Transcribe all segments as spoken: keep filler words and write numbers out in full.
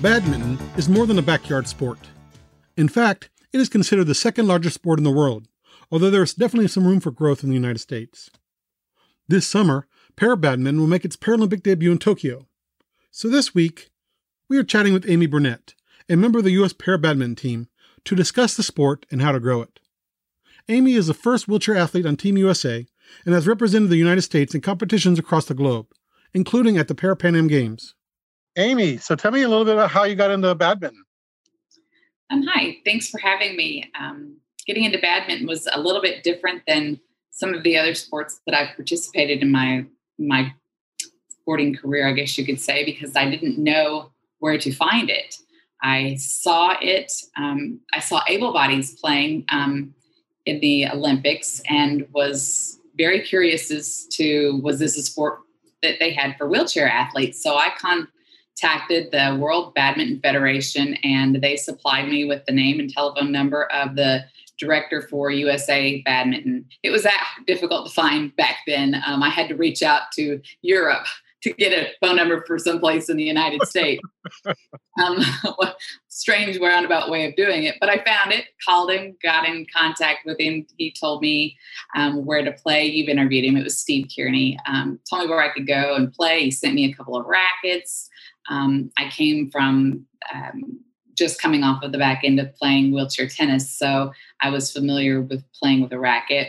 Badminton is more than a backyard sport. In fact, it is considered the second largest sport in the world, although there is definitely some room for growth in the United States. This summer, parabadminton will make its Paralympic debut in Tokyo. So this week, we are chatting with Amy Burnett, a member of the U S parabadminton team, to discuss the sport and how to grow it. Amy is the first wheelchair athlete on Team U S A and has represented the United States in competitions across the globe, including at the Pan Am Games. Amy, so tell me a little bit about how you got into badminton. Um, hi, thanks for having me. Um, getting into badminton was a little bit different than some of the other sports that I've participated in my my sporting career, I guess you could say, because I didn't know where to find it. I saw it. Um, I saw able-bodieds playing um, in the Olympics and was very curious as to, was this a sport that they had for wheelchair athletes? So I con. contacted the World Badminton Federation, and they supplied me with the name and telephone number of the director for U S A Badminton. It was that difficult to find back then. Um, I had to reach out to Europe to get a phone number for someplace in the United States. um, strange roundabout way of doing it, but I found it, called him, got in contact with him. He told me um, where to play. You've interviewed him. It was Steve Kearney. Um, told me where I could go and play. He sent me a couple of rackets. Um, I came from um, just coming off of the back end of playing wheelchair tennis, so I was familiar with playing with a racket.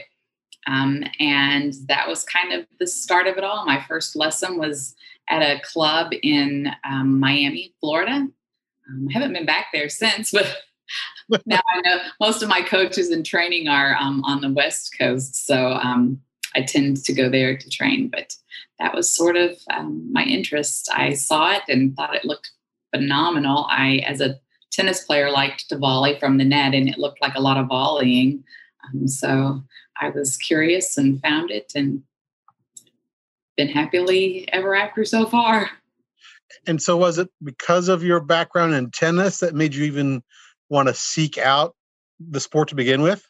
Um, and that was kind of the start of it all. My first lesson was at a club in um, Miami, Florida. Um, I haven't been back there since, but now I know most of my coaches and training are um, on the West Coast, so um, I tend to go there to train. But that was sort of um, my interest. I saw it and thought it looked phenomenal. I, as a tennis player, liked to volley from the net, and it looked like a lot of volleying. Um, so I was curious and found it and been happily ever after so far. And so was it because of your background in tennis that made you even want to seek out the sport to begin with?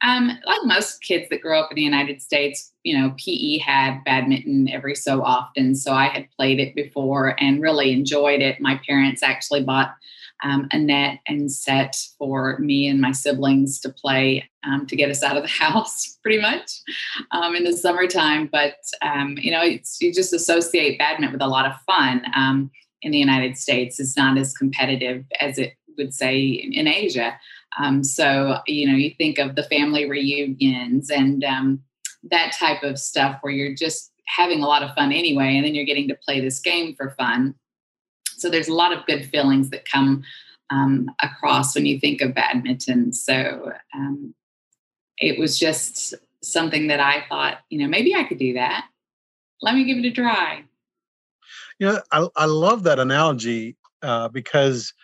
Um, like most kids that grow up in the United States, you know, P E had badminton every so often. So I had played it before and really enjoyed it. My parents actually bought um, a net and set for me and my siblings to play um, to get us out of the house pretty much um, in the summertime. But, um, you know, it's, you just associate badminton with a lot of fun um, in the United States. It's not as competitive as it would say in Asia. Um, so, you know, you think of the family reunions and um, that type of stuff where you're just having a lot of fun anyway, and then you're getting to play this game for fun. So there's a lot of good feelings that come um, across when you think of badminton. So um, it was just something that I thought, you know, maybe I could do that. Let me give it a try. You know, I, I love that analogy uh, because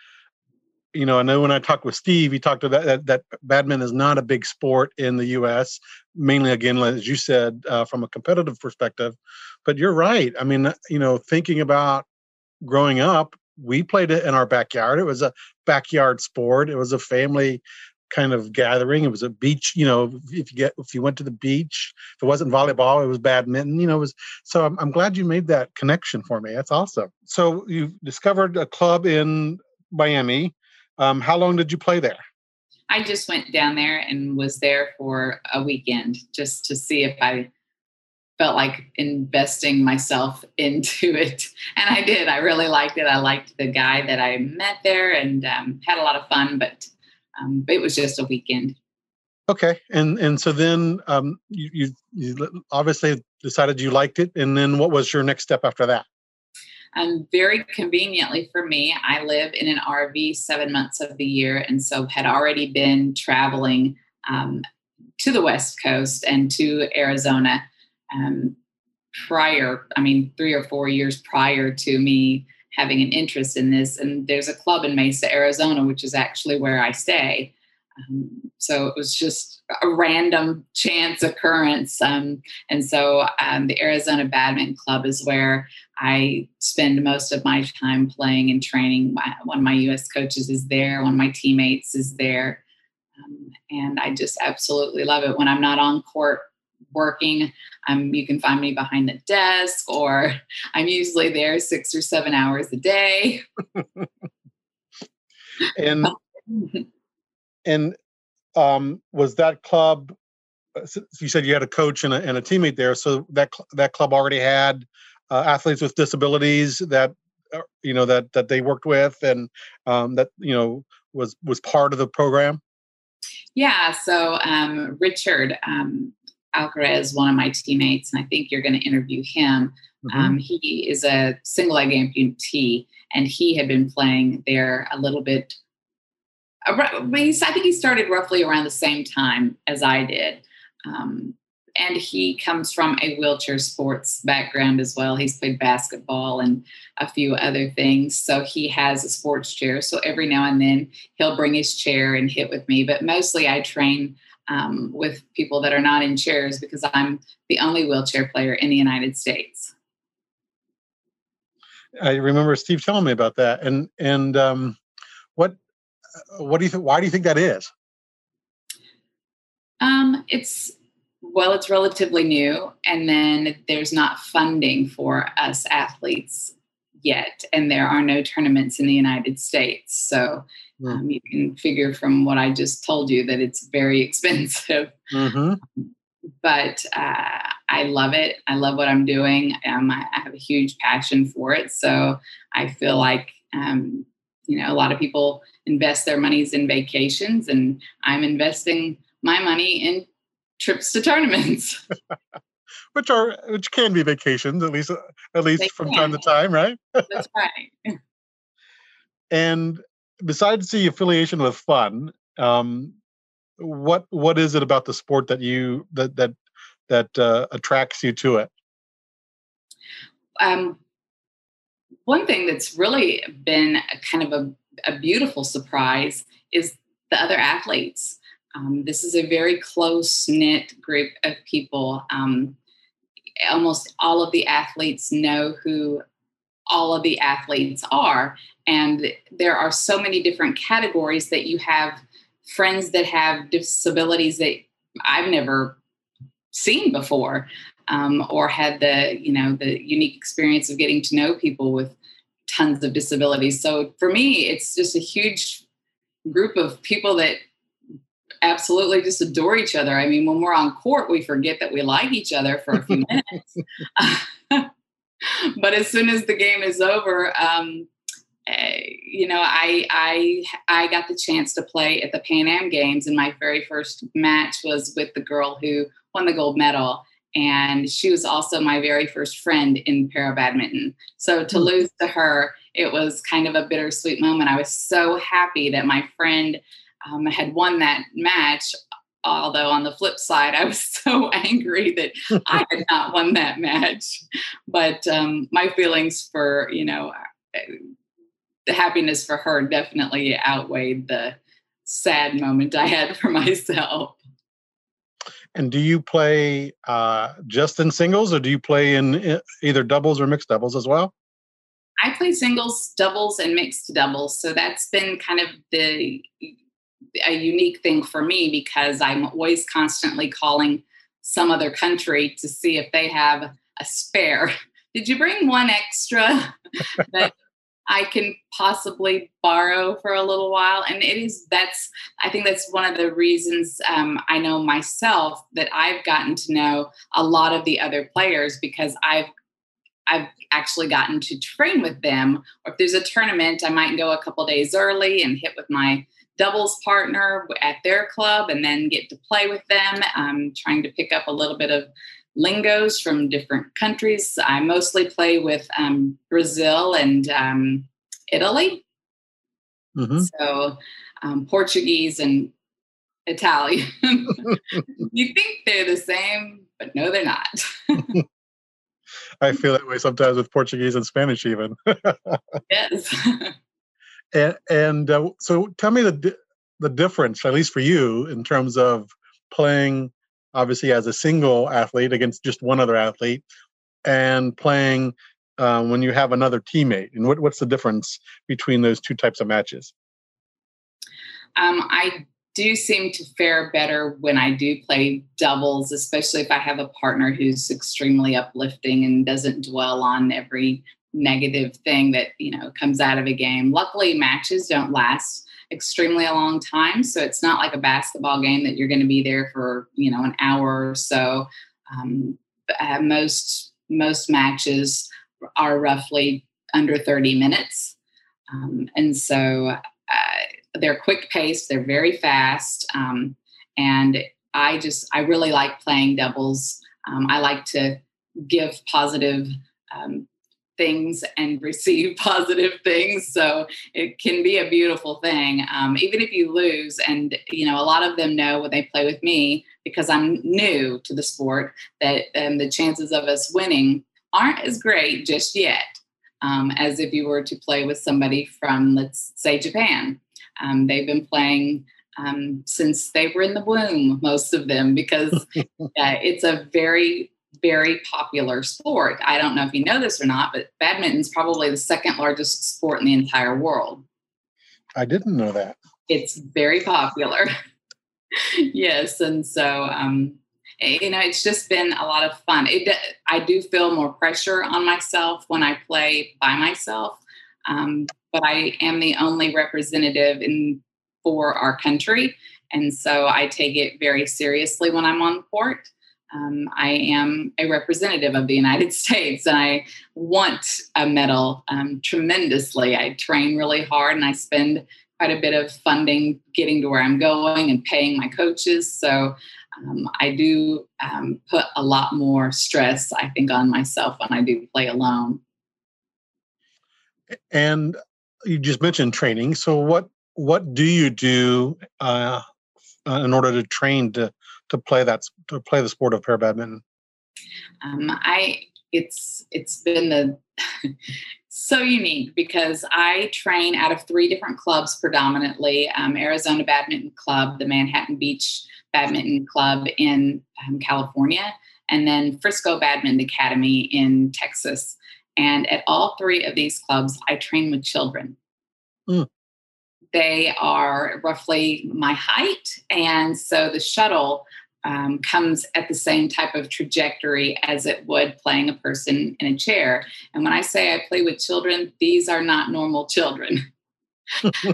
you know, I know when I talked with Steve, he talked about that, that badminton is not a big sport in the U S, mainly, again, as you said, uh, from a competitive perspective. But you're right. I mean, you know, thinking about growing up, we played it in our backyard. It was a backyard sport. It was a family kind of gathering. It was a beach, you know, if you get if you went to the beach, if it wasn't volleyball, it was badminton, you know, it was. So I'm, I'm glad you made that connection for me. That's awesome. So you discovered a club in Miami. Um, how long did you play there? I just went down there and was there for a weekend just to see if I felt like investing myself into it. And I did. I really liked it. I liked the guy that I met there and um, had a lot of fun, but um, it was just a weekend. Okay. And and so then um, you, you, you obviously decided you liked it. And then what was your next step after that? Um, very conveniently for me, I live in an R V seven months of the year, and so had already been traveling um, to the West Coast and to Arizona um, prior, I mean, three or four years prior to me having an interest in this. And there's a club in Mesa, Arizona, which is actually where I stay. Um, so it was just a random chance occurrence. Um, and so um, the Arizona Badminton Club is where I spend most of my time playing and training. My, one of my U S coaches is there. One of my teammates is there. Um, and I just absolutely love it. When I'm not on court working, um, you can find me behind the desk, or I'm usually there six or seven hours a day. and and um, was that club? You said you had a coach and a, and a teammate there, so that that club already had uh, athletes with disabilities that uh, you know that that they worked with, and um, that you know was was part of the program. Yeah. So um, Richard um, Alcarez, one of my teammates, and I think you're going to interview him. Mm-hmm. Um, he is a single leg amputee, and he had been playing there a little bit. I think he started roughly around the same time as I did. Um, and he comes from a wheelchair sports background as well. He's played basketball and a few other things. So he has a sports chair. So every now and then he'll bring his chair and hit with me. But mostly I train um, with people that are not in chairs, because I'm the only wheelchair player in the United States. I remember Steve telling me about that. And, and um, what, what do you think? Why do you think that is? Um, it's, Well, it's relatively new, and then there's not funding for us athletes yet, and there are no tournaments in the United States. So um, you can figure from what I just told you that it's very expensive. Mm-hmm. But uh, I love it. I love what I'm doing. Um, I, I have a huge passion for it. So I feel like, um, you know, a lot of people invest their monies in vacations, and I'm investing my money in trips to tournaments, which are which can be vacations, at least at least they from can. time to time, right? That's right. And besides the affiliation with fun, um, what what is it about the sport that you that that that uh, attracts you to it? Um, one thing that's really been a kind of a, a beautiful surprise is the other athletes. Um, this is a very close-knit group of people. Um, almost all of the athletes know who all of the athletes are. And there are so many different categories that you have friends that have disabilities that I've never seen before, um, or had the, you know, the unique experience of getting to know people with tons of disabilities. So for me, it's just a huge group of people that absolutely just adore each other. I mean, when we're on court, we forget that we like each other for a few minutes. But as soon as the game is over, um, uh, you know, I, I, I got the chance to play at the Pan Am Games, and my very first match was with the girl who won the gold medal. And she was also my very first friend in para badminton. So to lose to her, it was kind of a bittersweet moment. I was so happy that my friend Um, I had won that match, although on the flip side, I was so angry that I had not won that match. But um, my feelings for, you know, the happiness for her definitely outweighed the sad moment I had for myself. And do you play uh, just in singles, or do you play in either doubles or mixed doubles as well? I play singles, doubles, and mixed doubles. So that's been kind of the... a unique thing for me, because I'm always constantly calling some other country to see if they have a spare. Did you bring one extra that I can possibly borrow for a little while? And it is, that's, I think that's one of the reasons um, I know myself that I've gotten to know a lot of the other players, because I've I've actually gotten to train with them. Or if there's a tournament, I might go a couple days early and hit with my doubles partner at their club, and then get to play with them. I'm trying to pick up a little bit of lingos from different countries. I mostly play with um, Brazil and um, Italy. Mm-hmm. So um, Portuguese and Italian. You think they're the same, but no, they're not. I feel that way sometimes with Portuguese and Spanish even. Yes. And, and uh, so tell me the the difference, at least for you, in terms of playing, obviously, as a single athlete against just one other athlete and playing uh, when you have another teammate. And what, what's the difference between those two types of matches? Um, I do seem to fare better when I do play doubles, especially if I have a partner who's extremely uplifting and doesn't dwell on every negative thing that, you know, comes out of a game. Luckily, matches don't last extremely a long time, so it's not like a basketball game that you're going to be there for, you know, an hour or so. Um, most most matches are roughly under thirty minutes, um, and so uh, they're quick paced. They're very fast, um, and I just I really like playing doubles. Um, I like to give positive Um, things and receive positive things. So it can be a beautiful thing. Um, even if you lose, and, you know, a lot of them know when they play with me, because I'm new to the sport, that um, the chances of us winning aren't as great just yet um, as if you were to play with somebody from, let's say, Japan. Um, they've been playing um, since they were in the womb, most of them, because uh, it's a very very popular sport. I don't know if you know this or not, but badminton's probably the second largest sport in the entire world. I didn't know that. It's very popular. Yes. And so, um, you know, it's just been a lot of fun. It, I do feel more pressure on myself when I play by myself, um, but I am the only representative in for our country. And so I take it very seriously when I'm on the court. Um, I am a representative of the United States, and I want a medal um, tremendously. I train really hard, and I spend quite a bit of funding getting to where I'm going and paying my coaches. So um, I do um, put a lot more stress, I think, on myself when I do play alone. And you just mentioned training. So what what do you do uh, in order to train to? to play that, to play the sport of pair badminton? Um, I, it's, it's been the, so unique, because I train out of three different clubs predominantly, um, Arizona Badminton Club, the Manhattan Beach Badminton Club in um, California, and then Frisco Badminton Academy in Texas. And at all three of these clubs, I train with children. Mm. They are roughly my height, and so the shuttle um, comes at the same type of trajectory as it would playing a person in a chair. And when I say I play with children, these are not normal children.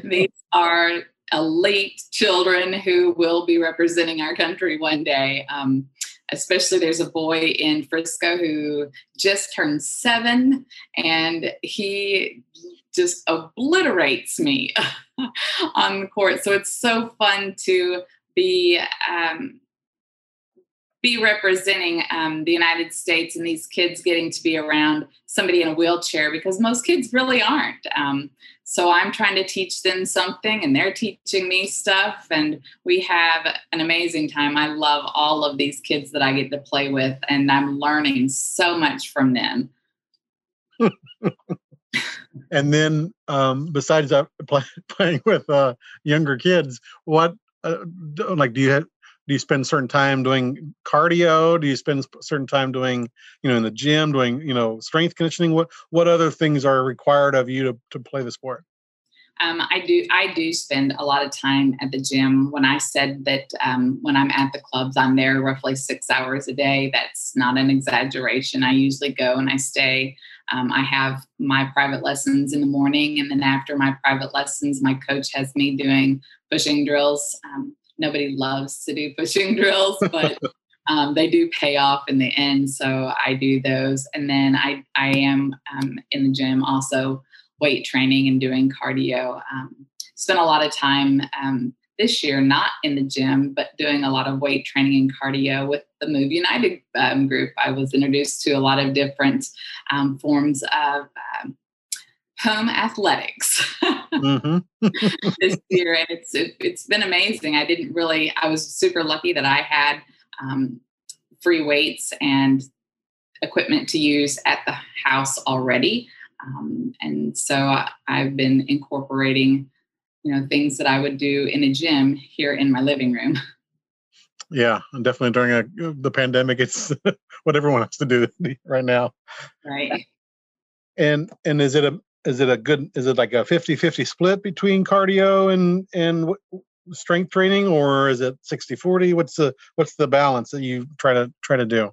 These are elite children who will be representing our country one day. Um, especially there's a boy in Frisco who just turned seven, and he just obliterates me on the court. So it's so fun to be um, be representing um, the United States, and these kids getting to be around somebody in a wheelchair, because most kids really aren't. Um, so I'm trying to teach them something, and they're teaching me stuff, and we have an amazing time. I love all of these kids that I get to play with, and I'm learning so much from them. And then, um, besides that, play, playing with uh, younger kids, what uh, do, like do you have, do you spend certain time doing cardio? Do you spend certain time doing, you know, in the gym, doing, you know, strength conditioning? What what other things are required of you to to play the sport? Um, I do I do spend a lot of time at the gym. When I said that um, when I'm at the clubs, I'm there roughly six hours a day. That's not an exaggeration. I usually go and I stay. Um, I have my private lessons in the morning, and then after my private lessons, my coach has me doing pushing drills. Um, nobody loves to do pushing drills, but um, they do pay off in the end. So I do those. And then I, I am um, in the gym also weight training and doing cardio. Um, spent a lot of time um, this year, not in the gym, but doing a lot of weight training and cardio with the Move United um, group. I was introduced to a lot of different um, forms of um, home athletics mm-hmm. this year. And it's, it, it's been amazing. I didn't really, I was super lucky that I had um, free weights and equipment to use at the house already. Um, and so I, I've been incorporating, you know, things that I would do in a gym here in my living room. Yeah, and definitely during a, the pandemic, it's what everyone has to do right now. Right. And and is it a is it a good is it like a fifty-fifty split between cardio and and strength training, or is it sixty forty? What's the what's the balance that you try to try to do?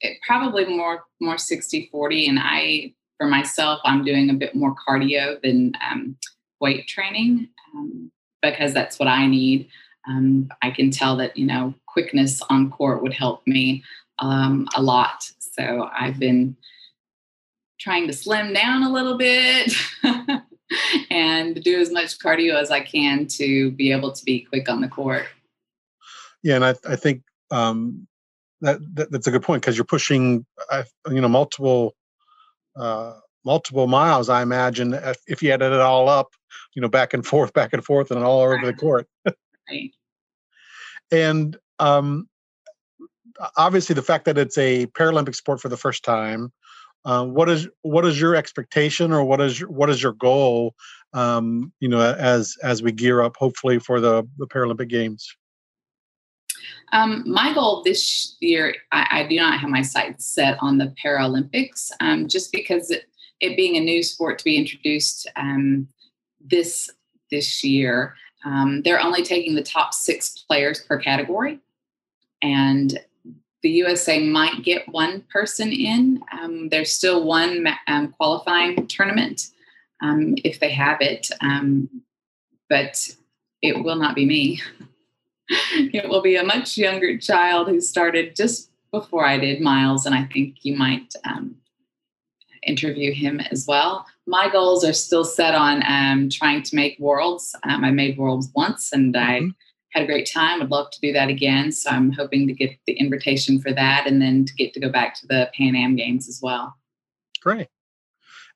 It probably more more sixty forty, and I for myself, I'm doing a bit more cardio than um, weight training um, because that's what I need. Um, I can tell that, you know, quickness on court would help me um, a lot. So I've been trying to slim down a little bit and do as much cardio as I can to be able to be quick on the court. Yeah. And I, I think um, that, that that's a good point, because you're pushing, I, you know, multiple, uh, multiple miles, I imagine, if, if you added it all up, you know, back and forth, back and forth and all over right. the court. Right. And um, obviously, the fact that it's a Paralympic sport for the first time, uh, what is what is your expectation, or what is your, what is your goal? Um, you know, as as we gear up, hopefully, for the, the Paralympic Games. Um, my goal this year, I, I do not have my sights set on the Paralympics, um, just because it, it being a new sport to be introduced um, this this year. Um, they're only taking the top six players per category, and the U S A might get one person in. Um, there's still one um, qualifying tournament um, if they have it, um, but it will not be me. It will be a much younger child who started just before I did, Miles, and I think you might um, interview him as well. My goals are still set on um, trying to make worlds. Um, I made worlds once, and mm-hmm. I had a great time. Would love to do that again. So I'm hoping to get the invitation for that, and then to get to go back to the Pan Am Games as well. Great.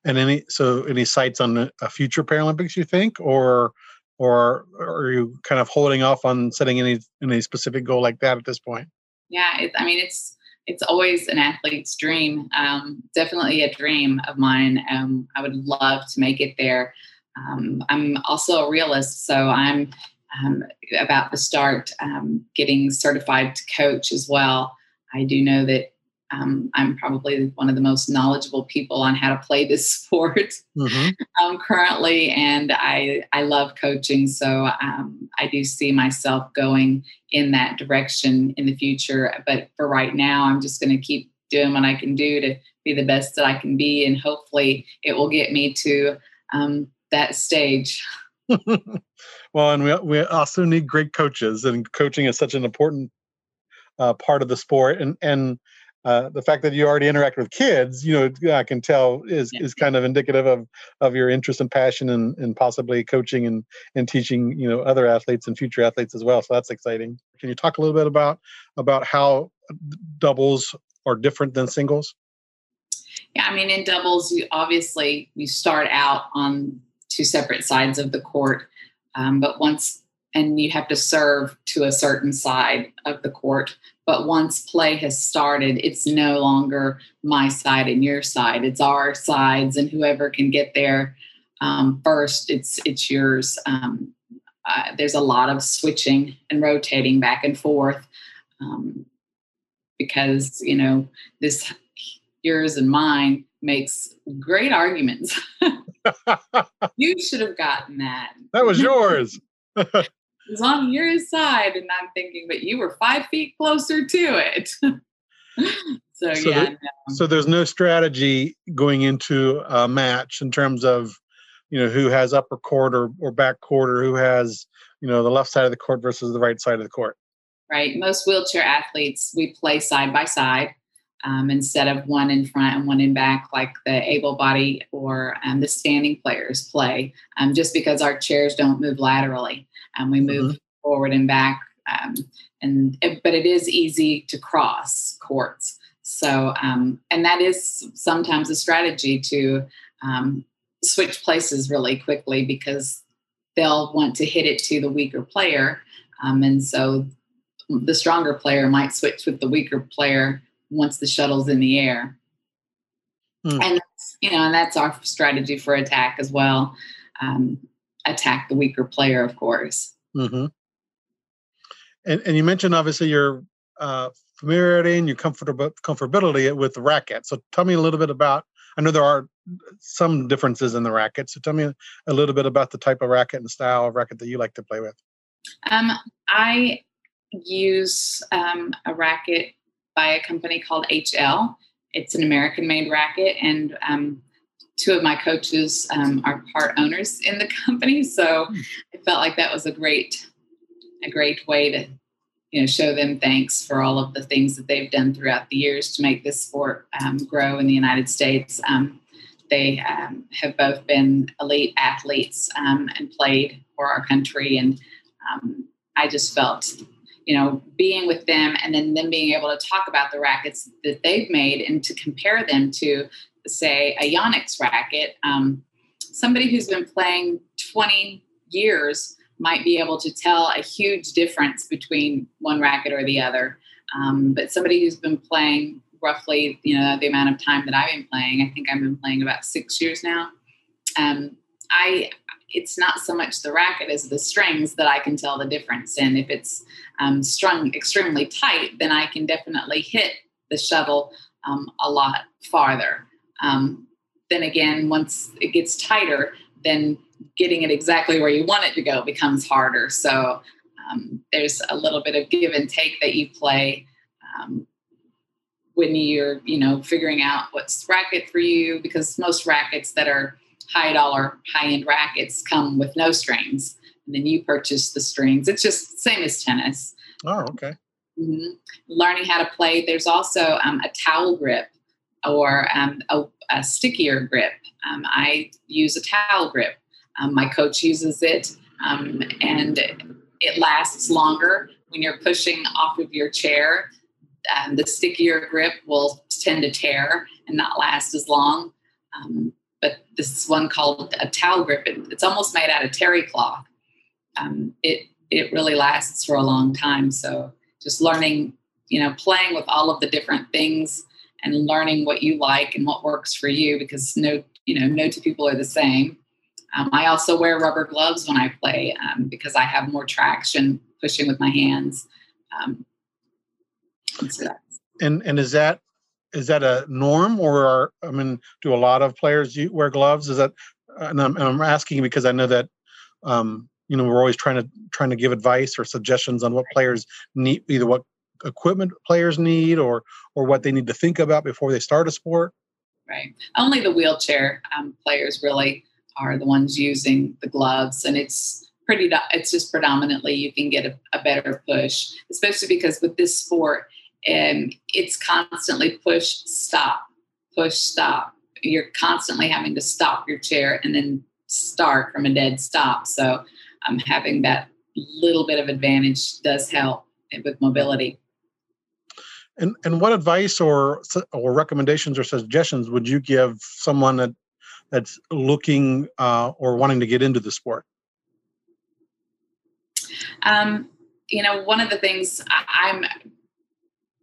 And any so any sights on a future Paralympics? You think, or or, or are you kind of holding off on setting any any specific goal like that at this point? Yeah, it, I mean it's. It's always an athlete's dream, um, definitely a dream of mine. Um, I would love to make it there. Um, I'm also a realist, so I'm um, about to start um, getting certified to coach as well. I do know that um, I'm probably one of the most knowledgeable people on how to play this sport mm-hmm. um, currently, and I, I love coaching, so um, I do see myself going in that direction in the future. But for right now, I'm just going to keep doing what I can do to be the best that I can be, and hopefully it will get me to um, that stage. Well, and we, we also need great coaches, and coaching is such an important uh, part of the sport, and and Uh, the fact that you already interact with kids, you know, I can tell is, yeah. is kind of indicative of, of your interest and passion and, and possibly coaching and, and teaching, you know, other athletes and future athletes as well. So that's exciting. Can you talk a little bit about, about how doubles are different than singles? Yeah. I mean, in doubles, you obviously you start out on two separate sides of the court. Um, but once, and you have to serve to a certain side of the court. But once play has started, it's no longer my side and your side. It's our sides, and whoever can get there um, first, it's it's yours. Um, uh, there's a lot of switching and rotating back and forth um, because, you know, this yours and mine makes great arguments. You should have gotten that. That was yours. Is on your side, and I'm thinking, but you were five feet closer to it. so, so yeah. There, no. So there's no strategy going into a match in terms of, you know, who has upper court or, or back court, or who has, you know, the left side of the court versus the right side of the court. Right. Most wheelchair athletes, we play side by side um, instead of one in front and one in back, like the able-bodied or um, the standing players play, um, just because our chairs don't move laterally. And we move mm-hmm. forward and back, um, and but it is easy to cross courts. So, um, and that is sometimes a strategy to um, switch places really quickly, because they'll want to hit it to the weaker player, um, and so the stronger player might switch with the weaker player once the shuttle's in the air. Mm. And that's, you know, and that's our strategy for attack as well. Um, attack the weaker player, of course. Mm-hmm. And and you mentioned obviously your uh, familiarity and your comfortable comfortability with the racket. So tell me a little bit about. I know there are some differences in the racket. So tell me a little bit about the type of racket and style of racket that you like to play with. Um, I use um, a racket by a company called H L. It's an American-made racket, and um, two of my coaches um, are part owners in the company. So I felt like that was a great, a great way to, you know, show them thanks for all of the things that they've done throughout the years to make this sport um, grow in the United States. Um, they um, have both been elite athletes um, and played for our country. And um, I just felt, you know, being with them and then them being able to talk about the rackets that they've made and to compare them to, say, a Yonex racket, um, somebody who's been playing twenty years might be able to tell a huge difference between one racket or the other. Um, but somebody who's been playing roughly, you know, the amount of time that I've been playing, I think I've been playing about six years now. Um, I, it's not so much the racket as the strings that I can tell the difference. And if it's um, strung extremely tight, then I can definitely hit the shuttle um, a lot farther. Um, then again, once it gets tighter, then getting it exactly where you want it to go becomes harder. So um, there's a little bit of give and take that you play um, when you're, you know, figuring out what's racket for you, because most rackets that are high dollar, high end rackets come with no strings, and then you purchase the strings. It's just same as tennis. Oh, okay. Mm-hmm. Learning how to play. There's also um, a towel grip or um, a, a stickier grip. Um, I use a towel grip. Um, my coach uses it, um, and it lasts longer when you're pushing off of your chair. Um, the stickier grip will tend to tear and not last as long. Um, but this one called a towel grip, it, it's almost made out of terry cloth. Um, it it really lasts for a long time. So just learning, you know, playing with all of the different things and learning what you like and what works for you, because no, you know, no two people are the same. Um, I also wear rubber gloves when I play um, because I have more traction pushing with my hands. Um, so and and is that is that a norm, or are, I mean, do a lot of players wear gloves? Is that? And I'm, and I'm asking because I know that um, you know, we're always trying to trying to give advice or suggestions on what players need, either what equipment players need or or what they need to think about before they start a sport. Right. Only the wheelchair um, players really are the ones using the gloves, and it's pretty, it's just predominantly you can get a, a better push, especially because with this sport, um, it's constantly push, stop, push, stop. You're constantly having to stop your chair and then start from a dead stop. So um, having that little bit of advantage does help with mobility. And and what advice or or recommendations or suggestions would you give someone that that's looking uh, or wanting to get into the sport? Um, you know, one of the things, I, I'm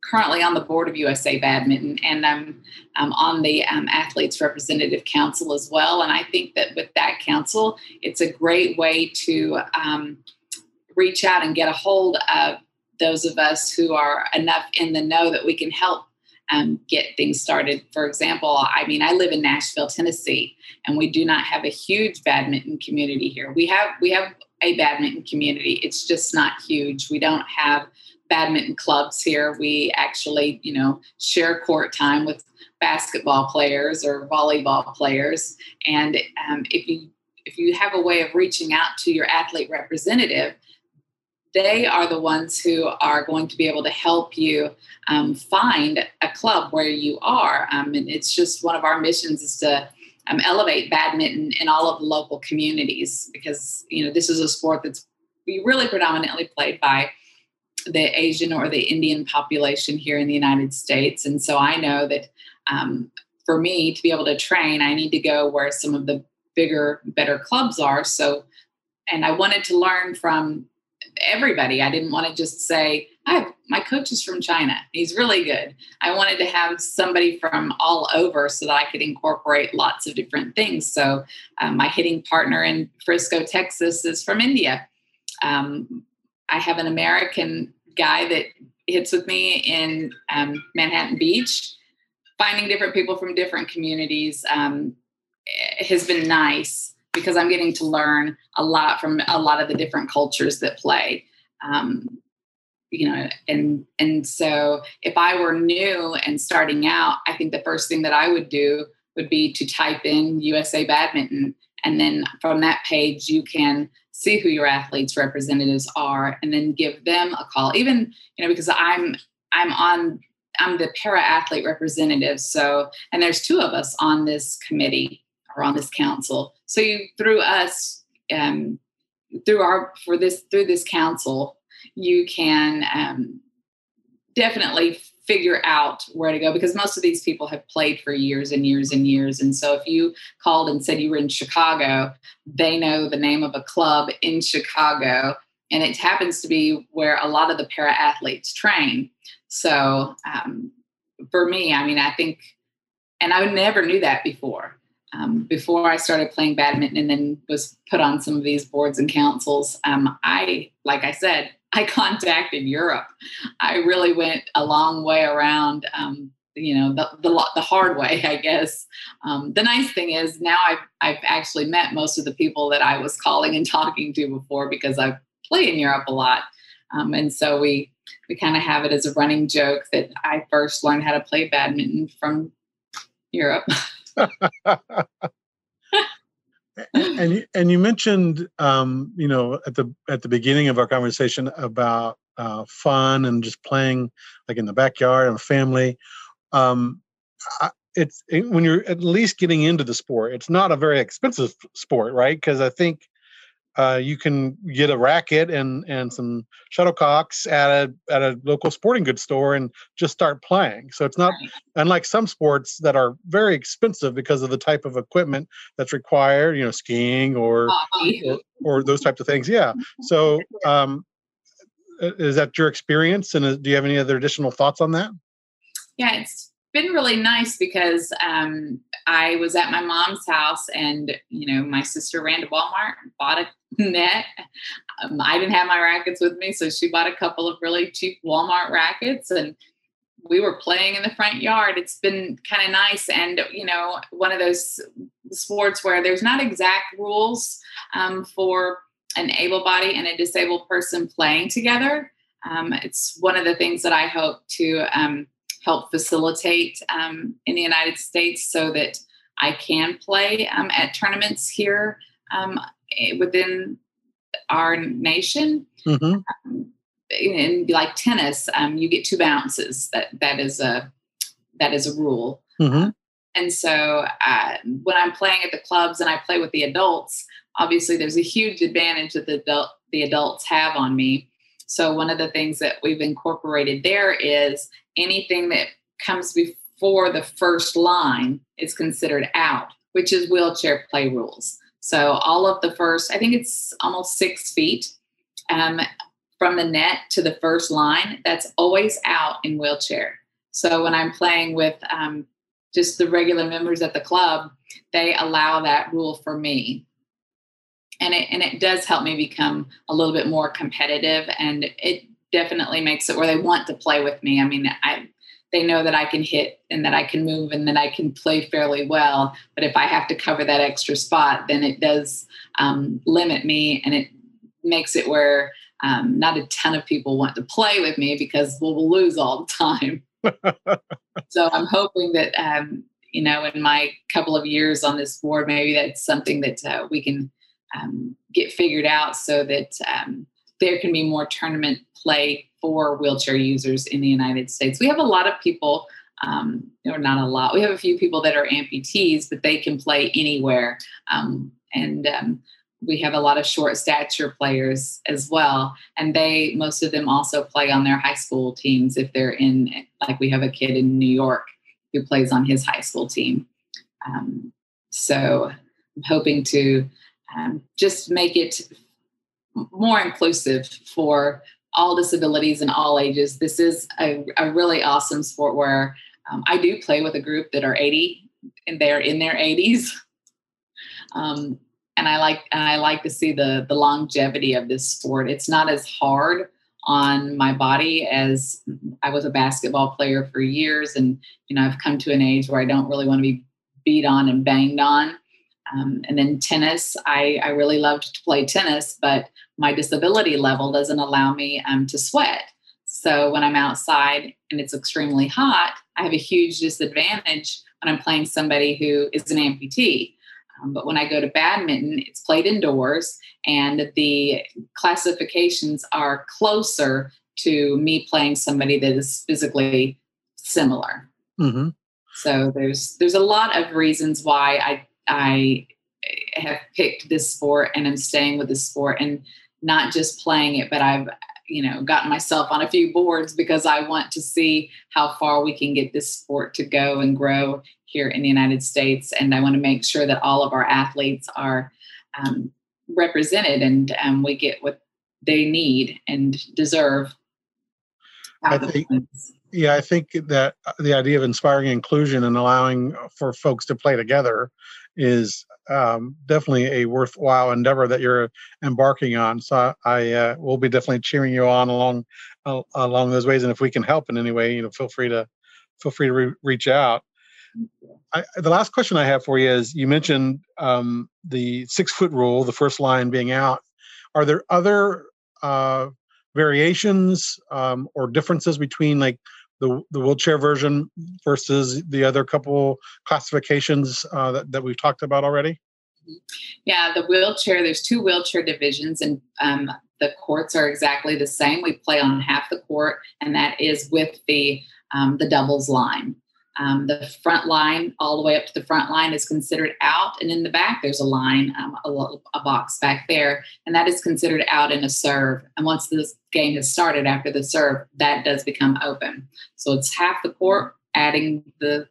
currently on the board of U S A Badminton, and I'm, I'm on the um, Athletes Representative Council as well. And I think that with that council, it's a great way to um, reach out and get a hold of those of us who are enough in the know that we can help Um, get things started. For example, I mean, I live in Nashville, Tennessee, and we do not have a huge badminton community here. We have we have a badminton community. It's just not huge. We don't have badminton clubs here. We actually, you know, share court time with basketball players or volleyball players. And um, if you if you have a way of reaching out to your athlete representative, they are the ones who are going to be able to help you um, find a club where you are. Um, and it's just one of our missions is to um, elevate badminton in all of the local communities, because, you know, this is a sport that's really predominantly played by the Asian or the Indian population here in the United States. And so I know that um, for me to be able to train, I need to go where some of the bigger, better clubs are. So, and I wanted to learn from everybody. I didn't want to just say, I have, my coach is from China. He's really good. I wanted to have somebody from all over so that I could incorporate lots of different things. So um, my hitting partner in Frisco, Texas is from India. Um, I have an American guy that hits with me in um, Manhattan Beach. Finding different people from different communities um, has been nice because I'm getting to learn a lot from a lot of the different cultures that play. Um, you know, and, and so if I were new and starting out, I think the first thing that I would do would be to type in U S A Badminton. And then from that page, you can see who your athletes' representatives are and then give them a call. Even, you know, because I'm, I'm on, I'm the para athlete representative. So, and there's two of us on this committee or on this council. So you, through us, um, through our, for this, through this council, you can um, definitely figure out where to go, because most of these people have played for years and years and years. And so if you called and said you were in Chicago, they know the name of a club in Chicago. And it happens to be where a lot of the para athletes train. So um, for me, I mean, I think, and I never knew that before, um, before I started playing badminton and then was put on some of these boards and councils. Um, I, like I said, I contacted Europe. I really went a long way around, um, you know, the, the the hard way, I guess. Um, the nice thing is now I've, I've actually met most of the people that I was calling and talking to before, because I play in Europe a lot. Um, and so we, we kind of have it as a running joke that I first learned how to play badminton from Europe. and, you, and you mentioned, um, you know, at the, at the beginning of our conversation about uh, fun and just playing like in the backyard and family. Um, I, it's it, when you're at least getting into the sport, it's not a very expensive sport, right? Because I think Uh, you can get a racket and and some shuttlecocks at a at a local sporting goods store and just start playing. So it's not unlike some sports that are very expensive because of the type of equipment that's required, you know, skiing or or, or those types of things. Yeah. So um, is that your experience? And do you have any other additional thoughts on that? Yeah, it's been really nice because um, I was at my mom's house and, you know, my sister ran to Walmart and bought a net. Um, I didn't have my rackets with me, so she bought a couple of really cheap Walmart rackets and we were playing in the front yard. It's been kind of nice. And, you know, one of those sports where there's not exact rules um, for an able-bodied and a disabled person playing together. Um, it's one of the things that I hope to um, help facilitate um, in the United States so that I can play um, at tournaments here um, within our nation. Mm-hmm. Um, and like tennis, um, you get two bounces. That that is a that is a rule. Mm-hmm. And so uh, when I'm playing at the clubs and I play with the adults, obviously there's a huge advantage that the adult, the adults have on me. So one of the things that we've incorporated there is anything that comes before the first line is considered out, which is wheelchair play rules. So all of the first, I think it's almost six feet um, from the net to the first line, that's always out in wheelchair. So when I'm playing with um, just the regular members at the club, they allow that rule for me. And it, and it does help me become a little bit more competitive, and it definitely makes it where they want to play with me. I mean, I, they know that I can hit and that I can move and that I can play fairly well, but if I have to cover that extra spot, then it does um, limit me, and it makes it where um, not a ton of people want to play with me because we'll, we'll lose all the time. So I'm hoping that, um, you know, in my couple of years on this board, maybe that's something that uh, we can Um, get figured out so that um, there can be more tournament play for wheelchair users in the United States. We have a lot of people, um, or not a lot, we have a few people that are amputees, but they can play anywhere. Um, and um, we have a lot of short stature players as well. And they, most of them also play on their high school teams if they're in, like we have a kid in New York who plays on his high school team. Um, so I'm hoping to Um, just make it more inclusive for all disabilities and all ages. This is a, a really awesome sport where um, I do play with a group that are eighty and they're in their eighties. Um, and I like, and I like to see the, the longevity of this sport. It's not as hard on my body as I was a basketball player for years. And, you know, I've come to an age where I don't really want to be beat on and banged on. Um, and then tennis, I, I really loved to play tennis, but my disability level doesn't allow me um, to sweat. So when I'm outside and it's extremely hot, I have a huge disadvantage when I'm playing somebody who is an amputee. Um, but when I go to badminton, it's played indoors, and the classifications are closer to me playing somebody that is physically similar. Mm-hmm. So there's there's a lot of reasons why I I have picked this sport, and I'm staying with this sport, and not just playing it, but I've you know gotten myself on a few boards because I want to see how far we can get this sport to go and grow here in the United States. And I want to make sure that all of our athletes are um, represented, and um, we get what they need and deserve. I think, yeah, I think that the idea of inspiring inclusion and allowing for folks to play together is um, definitely a worthwhile endeavor that you're embarking on. So I, I uh, will be definitely cheering you on along uh, along those ways. And if we can help in any way, you know, feel free to feel free to re- reach out. I, the last question I have for you is: you mentioned um, the six-foot rule, the first line being out. Are there other uh, variations um, or differences between like the the wheelchair version versus the other couple classifications uh, that that we've talked about already? Yeah, the wheelchair. There's two wheelchair divisions, and um, the courts are exactly the same. We play on half the court, and that is with the um, the doubles line. Um, the front line, all the way up to the front line, is considered out. And in the back, there's a line, um, a, a box back there, and that is considered out in a serve. And once this game has started after the serve, that does become open. So it's half the court, adding the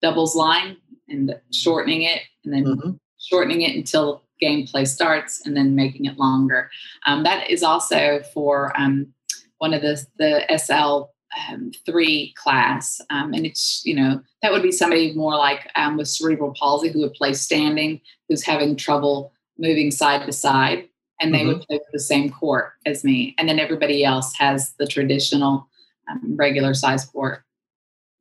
doubles line and shortening it, and then mm-hmm. shortening it until gameplay starts, and then making it longer. Um, that is also for um, one of the, the S L Um, three class. Um, and it's, you know, that would be somebody more like um, with cerebral palsy who would play standing, who's having trouble moving side to side. And they mm-hmm. would play the same court as me. And then everybody else has the traditional um, regular size court.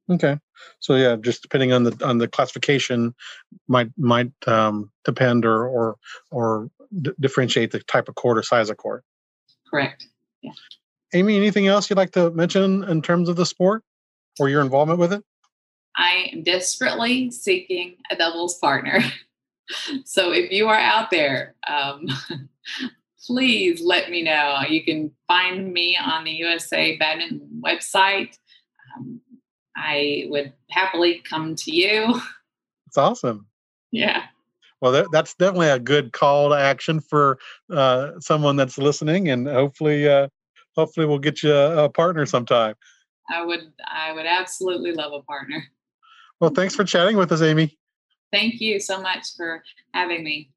Okay. So yeah, just depending on the, on the classification might, might um, depend or, or, or d- differentiate the type of court or size of court. Correct. Yeah. Amy, anything else you'd like to mention in terms of the sport or your involvement with it? I am desperately seeking a doubles partner. So if you are out there, um, please let me know. You can find me on the U S A Badminton website. Um, I would happily come to you. That's awesome. Yeah. Well, that's definitely a good call to action for uh, someone that's listening, and hopefully... Uh, Hopefully we'll get you a partner sometime. I would, I would absolutely love a partner. Well, thanks for chatting with us, Amy. Thank you so much for having me.